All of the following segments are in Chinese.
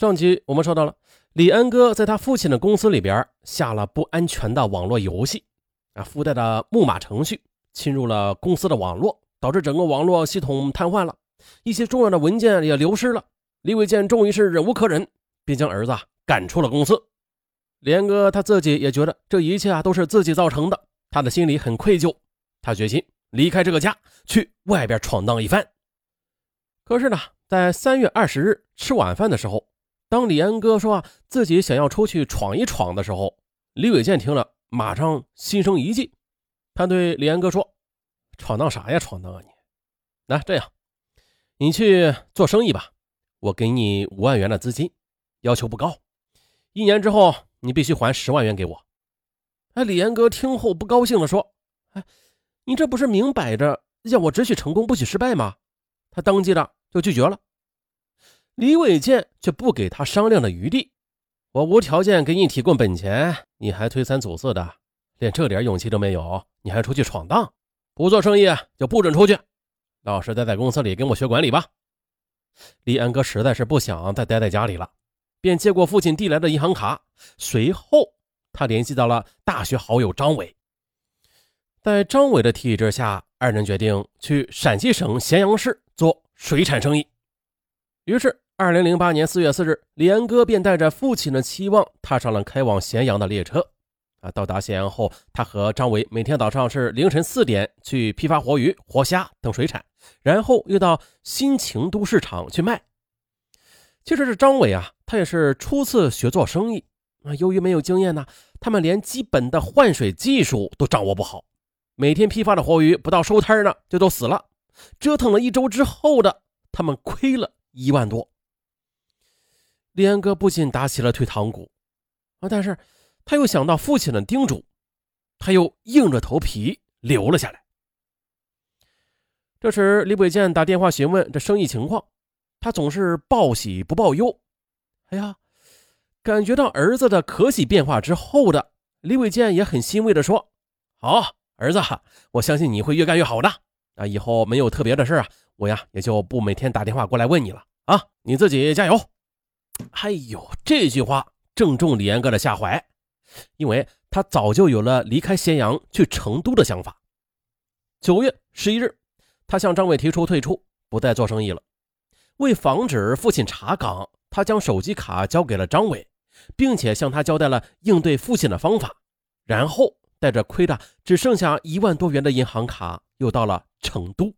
上集我们说到了李安哥在他父亲的公司里边下了不安全的网络游戏附带的木马程序侵入了公司的网络，导致整个网络系统瘫痪了，一些重要的文件也流失了。李伟健终于是忍无可忍，便将儿子赶出了公司。李安哥他自己也觉得这一切都是自己造成的，他的心里很愧疚，他决心离开这个家，去外边闯荡一番。可是呢，在3月20日吃晚饭的时候，当李安哥说自己想要出去闯一闯的时候，李伟健听了马上心生一计。他对李安哥说，闯荡啥呀闯荡啊你。那这样你去做生意吧，我给你5万元的资金，要求不高，1年之后你必须还10万元给我。李安哥听后不高兴地说，你这不是明摆着要我只许成功不许失败吗？他当即的就拒绝了。李伟健却不给他商量的余地，我无条件给你提供本钱，你还推三阻四的，连这点勇气都没有，你还出去闯荡，不做生意就不准出去，老实待在公司里跟我学管理吧。李安哥实在是不想再待在家里了，便接过父亲递来的银行卡，随后他联系到了大学好友张伟。在张伟的提议之下，二人决定去陕西省咸阳市做水产生意。于是2008年4月4日，李安哥便带着父亲的期望踏上了开往咸阳的列车到达咸阳后，他和张伟每天早上是凌晨4点去批发活鱼、活虾等水产，然后又到新情都市场去卖。其实这张伟他也是初次学做生意由于没有经验呢，他们连基本的换水技术都掌握不好，每天批发的活鱼不到收摊呢就都死了，折腾了1周之后的他们亏了1万多。李安哥不禁打起了退堂鼓但是他又想到父亲的叮嘱，他又硬着头皮留了下来。这时李伟健打电话询问这生意情况，他总是报喜不报忧。感觉到儿子的可喜变化之后的李伟健也很欣慰地说，好儿子，我相信你会越干越好的以后没有特别的事我也就不每天打电话过来问你了你自己加油。哎呦，这句话正中李安哥的下怀，因为他早就有了离开咸阳去成都的想法。9月11日，他向张伟提出退出，不再做生意了。为防止父亲查岗，他将手机卡交给了张伟，并且向他交代了应对父亲的方法，然后带着亏的只剩下1万多元的银行卡又到了成都。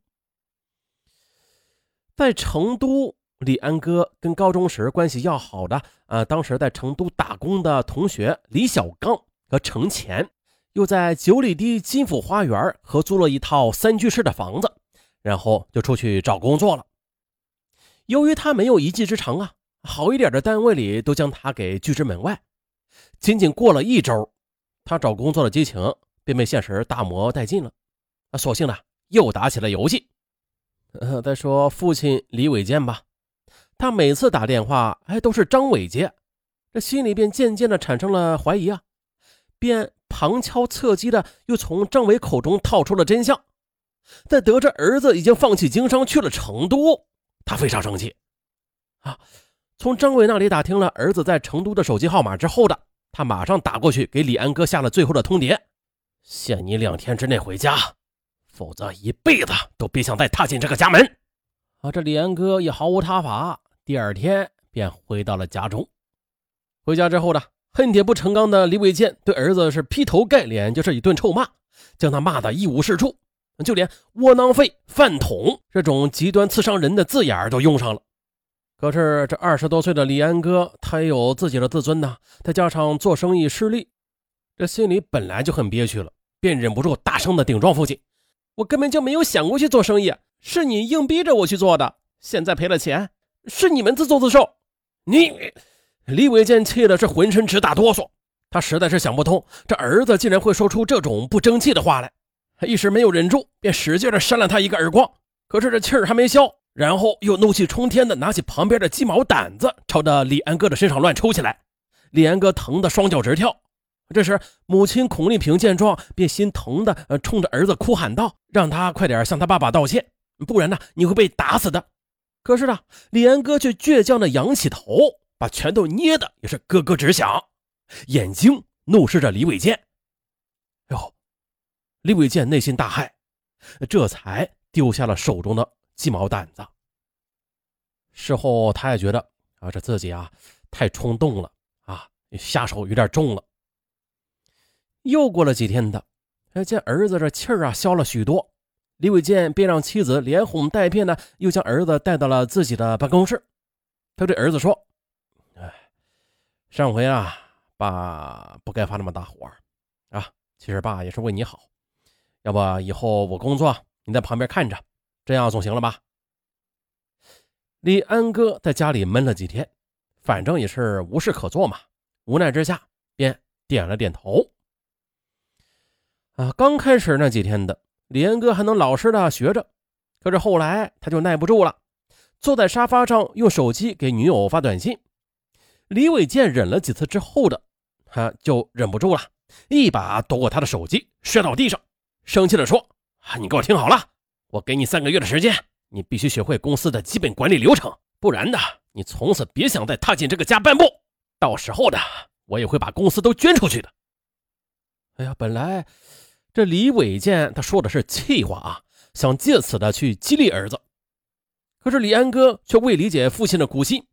在成都，李安哥跟高中时关系要好的当时在成都打工的同学李小刚和程前，又在九里堤金府花园合租了一套3居室的房子，然后就出去找工作了。由于他没有一技之长好一点的单位里都将他给拒之门外。仅仅过了1周，他找工作的激情便被现实大磨殆尽了索性呢又打起了游戏。再说父亲李伟健吧，他每次打电话都是张伟接，这心里便渐渐的产生了怀疑便旁敲侧击的又从张伟口中套出了真相。在得知儿子已经放弃经商去了成都，他非常生气从张伟那里打听了儿子在成都的手机号码之后的，他马上打过去给李安哥下了最后的通牒，限你2天之内回家，否则一辈子都别想再踏进这个家门这李安哥也毫无他法，第2天便回到了家中。回家之后呢，恨铁不成钢的李伟健对儿子是劈头盖脸就是一顿臭骂，将他骂得一无是处，就连窝囊废、饭桶这种极端刺伤人的字眼都用上了。可是这20多岁的李安哥他也有自己的自尊呢，再加上做生意失利，这心里本来就很憋屈了，便忍不住大声的顶撞父亲，我根本就没有想过去做生意，是你硬逼着我去做的，现在赔了钱是你们自作自受。李伟健气的是浑身直打哆嗦，他实在是想不通这儿子竟然会说出这种不争气的话来，他一时没有忍住便使劲的扇了他一个耳光。可是这气儿还没消，然后又怒气冲天的拿起旁边的鸡毛掸子朝着李安哥的身上乱抽起来。李安哥疼得双脚直跳，这时母亲孔丽萍见状便心疼的冲着儿子哭喊道，让他快点向他爸爸道歉，不然呢你会被打死的。可是呢，李安哥却倔强的扬起头，把拳头捏的也是咯咯直响，眼睛怒视着李伟健。哟，李伟健内心大骇，这才丢下了手中的鸡毛掸子。事后他也觉得这自己太冲动了下手有点重了。又过了几天的，见儿子这气儿消了许多，李伟健便让妻子连哄带骗呢，又将儿子带到了自己的办公室。他对儿子说：“上回爸不该发那么大火其实爸也是为你好，要不以后我工作你在旁边看着，这样总行了吧？”李安哥在家里闷了几天，反正也是无事可做嘛，无奈之下便点了点头。刚开始那几天的，李安哥还能老实的学着，可是后来他就耐不住了，坐在沙发上用手机给女友发短信。李伟健忍了几次之后的，他就忍不住了，一把夺过他的手机摔到地上，生气的说：“你给我听好了，我给你3个月的时间，你必须学会公司的基本管理流程，不然的你从此别想再踏进这个家半步，到时候的我也会把公司都捐出去的。”本来这李伟健他说的是气话想借此的去激励儿子，可是李安哥却未理解父亲的苦心，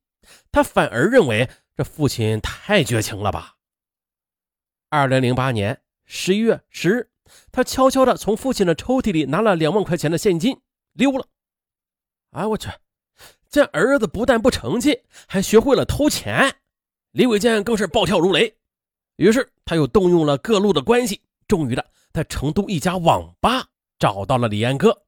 他反而认为这父亲太绝情了吧。2008年11月10日，他悄悄的从父亲的抽屉里拿了2万块钱的现金溜了。我去，这儿子不但不成器，还学会了偷钱，李伟健更是暴跳如雷。于是他又动用了各路的关系，终于的在成都一家网吧找到了李安哥，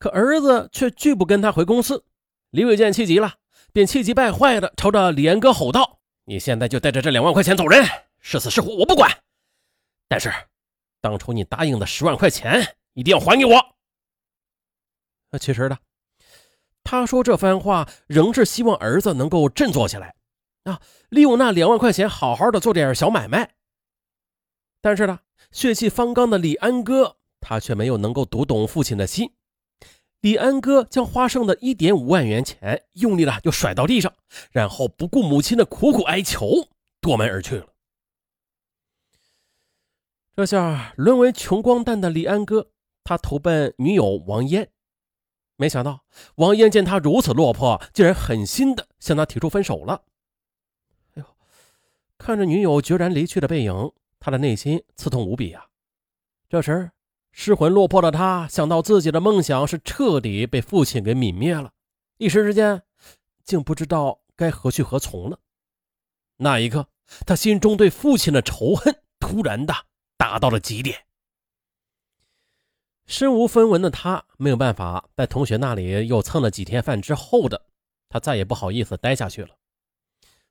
可儿子却拒不跟他回公司。李伟健气急了，便气急败坏的朝着李安哥吼道：“你现在就带着这2万块钱走人，是死是活我不管，但是当初你答应的10万块钱一定要还给我。”其实呢，他说这番话仍是希望儿子能够振作起来利用那2万块钱好好的做点小买卖。但是呢，血气方刚的李安哥他却没有能够读懂父亲的心。李安哥将花剩的 1.5 万元钱用力的就甩到地上，然后不顾母亲的苦苦哀求夺门而去了。这下沦为穷光蛋的李安哥他投奔女友王嫣，没想到王嫣见他如此落魄，竟然狠心的向他提出分手了。看着女友决然离去的背影，他的内心刺痛无比。这时失魂落魄的他想到自己的梦想是彻底被父亲给泯灭了，一时之间竟不知道该何去何从了。那一刻他心中对父亲的仇恨突然的达到了极点。身无分文的他没有办法，在同学那里又蹭了几天饭之后的，他再也不好意思待下去了。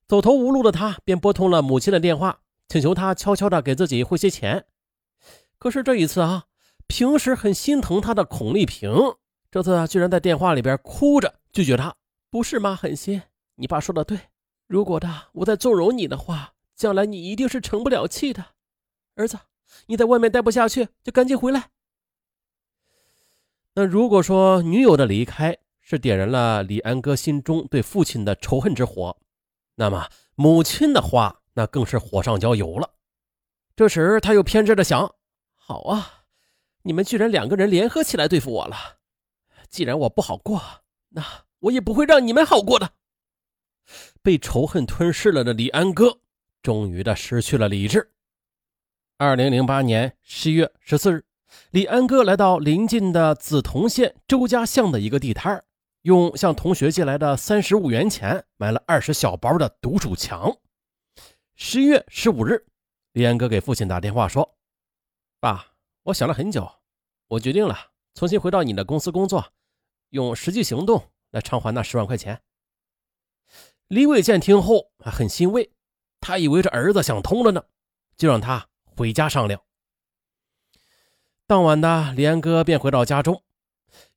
走投无路的他便拨通了母亲的电话，请求他悄悄地给自己汇些钱。可是这一次平时很心疼他的孔丽萍这次居然在电话里边哭着拒绝他。不是妈狠心，你爸说的对，如果我再纵容你的话，将来你一定是成不了器的。儿子，你在外面待不下去就赶紧回来。那如果说女友的离开是点燃了李安哥心中对父亲的仇恨之火，那么母亲的话那更是火上浇油了。这时他又偏执的想，好你们居然2个人联合起来对付我了，既然我不好过，那我也不会让你们好过的。被仇恨吞噬了的李安哥终于的失去了理智。2008年11月14日，李安哥来到临近的梓潼县周家巷的一个地摊，用向同学借来的35元钱买了20小包的毒鼠强。11月15日，李安哥给父亲打电话说：“爸，我想了很久，我决定了重新回到你的公司工作，用实际行动来偿还那10万块钱。”李伟健听后很欣慰，他以为这儿子想通了呢，就让他回家商量。当晚的李安哥便回到家中，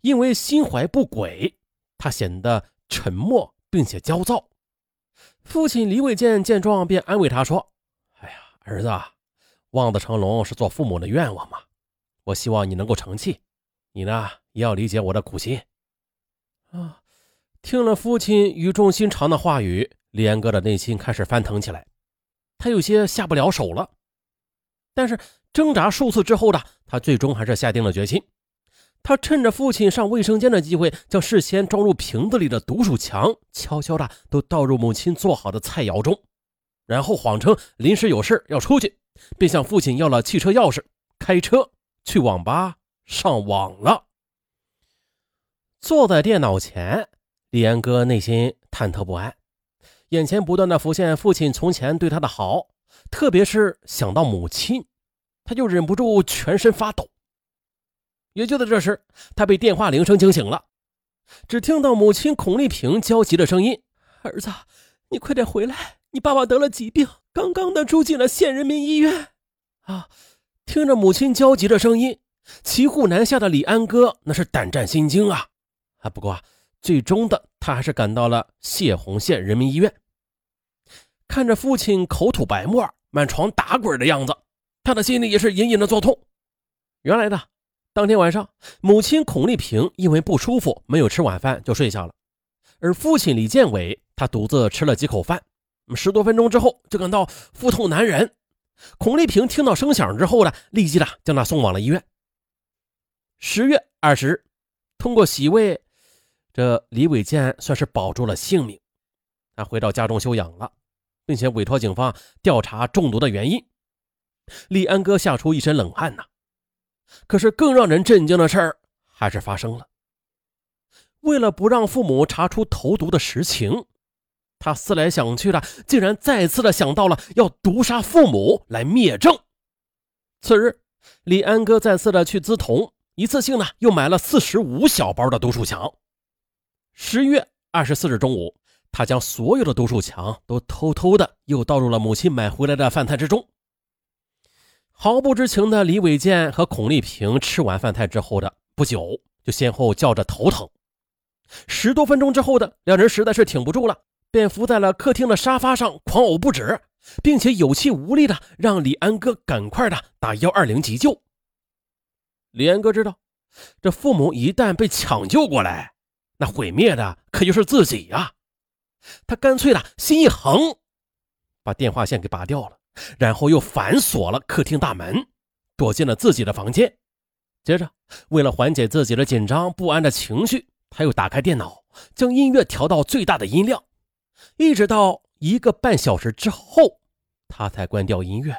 因为心怀不轨，他显得沉默并且焦躁。父亲李伟健见状便安慰他说：“儿子，望子成龙是做父母的愿望嘛，我希望你能够成器，你呢也要理解我的苦心。”听了父亲语重心长的话语，李岩哥的内心开始翻腾起来，他有些下不了手了。但是挣扎数次之后的他最终还是下定了决心，他趁着父亲上卫生间的机会，将事先装入瓶子里的毒鼠强悄悄的都倒入母亲做好的菜肴中，然后谎称临时有事要出去，便向父亲要了汽车钥匙，开车去网吧上网了。坐在电脑前，李岩哥内心忐忑不安，眼前不断的浮现父亲从前对他的好，特别是想到母亲，他就忍不住全身发抖。也就在这时，他被电话铃声惊醒了，只听到母亲孔丽萍焦急的声音：儿子，你快点回来，你爸爸得了疾病，刚刚的住进了县人民医院啊！听着母亲焦急的声音，骑虎难下的李安哥那是胆战心惊啊！不过最终的他还是赶到了谢洪县人民医院。看着父亲口吐白沫满床打滚的样子，他的心里也是隐隐的作痛。原来的当天晚上，母亲孔丽萍因为不舒服没有吃晚饭就睡下了，而父亲李建伟他独自吃了几口饭，10多分钟之后就感到腹痛难忍。孔丽萍听到声响之后呢，立即将他送往了医院。10月20日，通过洗胃，这李伟健算是保住了性命，他回到家中休养了，并且委托警方调查中毒的原因。李安哥吓出一身冷汗呐。可是更让人震惊的事儿还是发生了。为了不让父母查出投毒的实情，他思来想去的，竟然再次的想到了要毒杀父母来灭证。次日，李安哥再次的去资同，一次性呢又买了45小包的毒鼠强。10月24日中午，他将所有的毒鼠强都偷偷的又倒入了母亲买回来的饭菜之中。毫不知情的李伟健和孔丽萍吃完饭菜之后的不久就先后叫着头疼。10多分钟之后的两人实在是挺不住了，便伏在了客厅的沙发上狂呕不止，并且有气无力的让李安哥赶快的打120急救。李安哥知道，这父母一旦被抢救过来，那毁灭的可就是自己啊。他干脆的心一横，把电话线给拔掉了，然后又反锁了客厅大门，躲进了自己的房间。接着为了缓解自己的紧张不安的情绪，他又打开电脑，将音乐调到最大的音量，一直到1个半小时之后他才关掉音乐，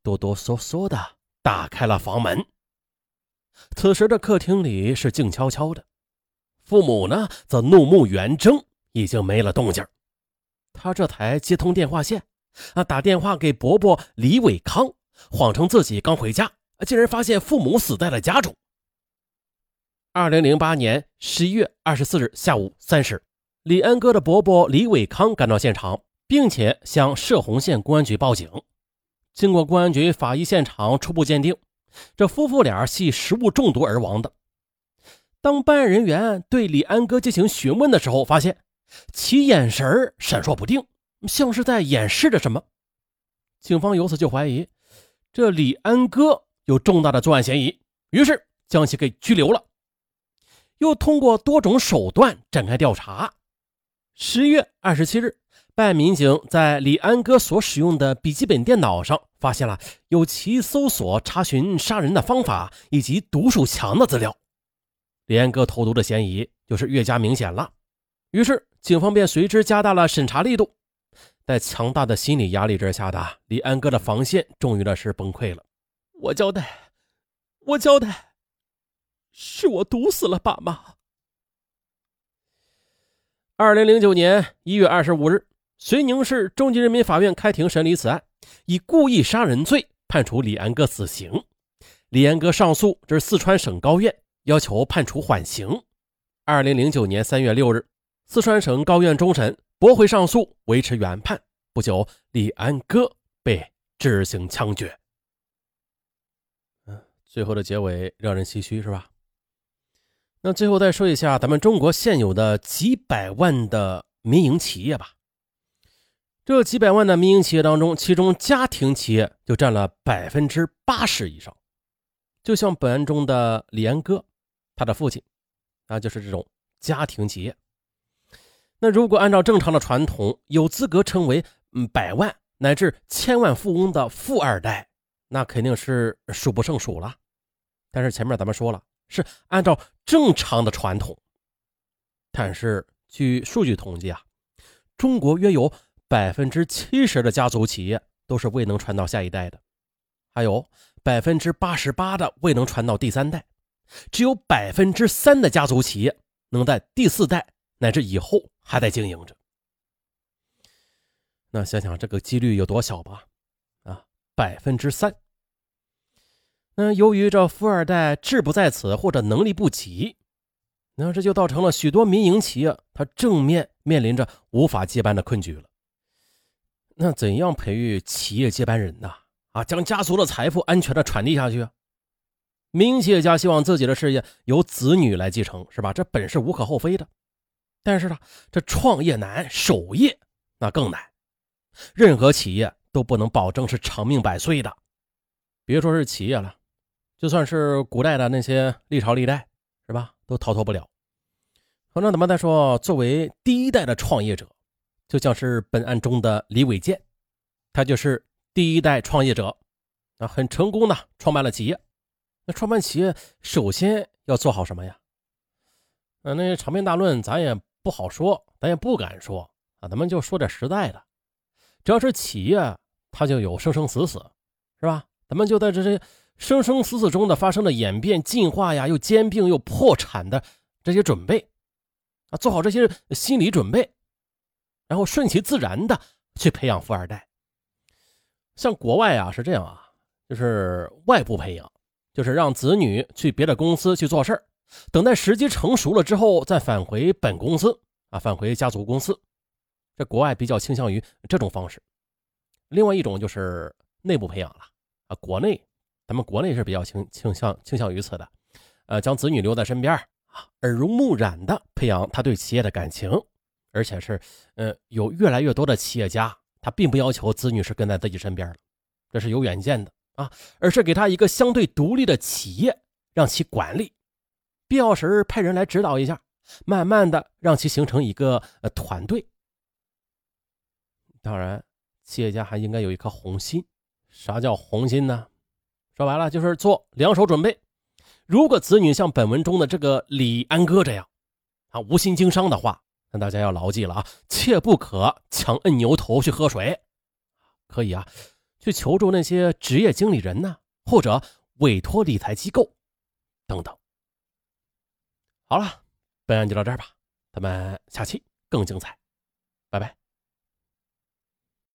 哆哆嗦嗦的打开了房门。此时的客厅里是静悄悄的，父母呢则怒目圆睁，已经没了动静。他这才接通电话线打电话给伯伯李伟康，谎称自己刚回家，竟然发现父母死在了家中。2008年11月24日下午3时，李安哥的伯伯李伟康赶到现场，并且向射洪县公安局报警。经过公安局法医现场初步鉴定，这夫妇俩系食物中毒而亡的。当办案人员对李安哥进行询问的时候，发现其眼神闪烁不定，像是在掩饰着什么。警方由此就怀疑这李安哥有重大的作案嫌疑，于是将其给拘留了，又通过多种手段展开调查。10月27日，办案民警在李安哥所使用的笔记本电脑上发现了有其搜索查询杀人的方法以及毒鼠强的资料，李安哥投毒的嫌疑就是越加明显了。于是警方便随之加大了审查力度。在强大的心理压力之下的李安哥的防线终于是崩溃了。我交代，是我毒死了爸妈。2009年1月25日，绥宁市中级人民法院开庭审理此案，以故意杀人罪判处李安哥死刑。李安哥上诉至四川省高院，要求判处缓刑。2009年3月6日，四川省高院终审驳回上诉，维持原判。不久，李安哥被执行枪决。最后的结尾让人唏嘘，是吧？那最后再说一下咱们中国现有的几百万的民营企业吧。这几百万的民营企业当中，其中家庭企业就占了80%以上。就像本案中的李安哥，他的父亲，那就是这种家庭企业。那如果按照正常的传统，有资格称为百万乃至千万富翁的富二代，那肯定是数不胜数了。但是前面咱们说了，是按照正常的传统。但是据数据统计啊，中国约有 70% 的家族企业都是未能传到下一代的，还有 88% 的未能传到第三代，只有 3% 的家族企业能在第四代乃至以后还在经营着。那想想这个几率有多小吧，啊，3%。那由于这富二代志不在此或者能力不及，那这就造成了许多民营企业它正面面临着无法接班的困局了。那怎样培育企业接班人呢？将家族的财富安全的传递下去啊？民营企业家希望自己的事业由子女来继承，是吧？这本是无可厚非的。但是呢，这创业难，守业那更难。任何企业都不能保证是长命百岁的，别说是企业了，就算是古代的那些历朝历代，是吧，都逃脱不了。好，那咱们再说作为第一代的创业者，就像是本案中的李伟健，他就是第一代创业者，很成功的创办了企业。那创办企业首先要做好什么呀？那长篇大论咱也不好说，咱也不敢说啊，咱们就说点实在的。只要是企业，它就有生生死死，是吧？咱们就在这些生生死死中的发生的演变、进化呀，又兼并又破产的这些准备啊，做好这些心理准备，然后顺其自然的去培养富二代。像国外啊是这样啊，就是外部培养，就是让子女去别的公司去做事儿，等待时机成熟了之后再返回本公司啊，返回家族公司。这国外比较倾向于这种方式。另外一种就是内部培养了啊，国内咱们国内是比较倾向于此的，将子女留在身边啊，耳濡目染的培养他对企业的感情，而且是有越来越多的企业家，他并不要求子女是跟在自己身边了，这是有远见的啊，而是给他一个相对独立的企业，让其管理，必要时派人来指导一下，慢慢的让其形成一个团队。当然，企业家还应该有一颗红心。啥叫红心呢？说白了就是做两手准备。如果子女像本文中的这个李安哥这样啊，无心经商的话，那大家要牢记了啊，切不可强摁牛头去喝水。可以啊，去求助那些职业经理人呢，或者委托理财机构等等。好了，本案就到这儿吧，咱们下期更精彩，拜拜。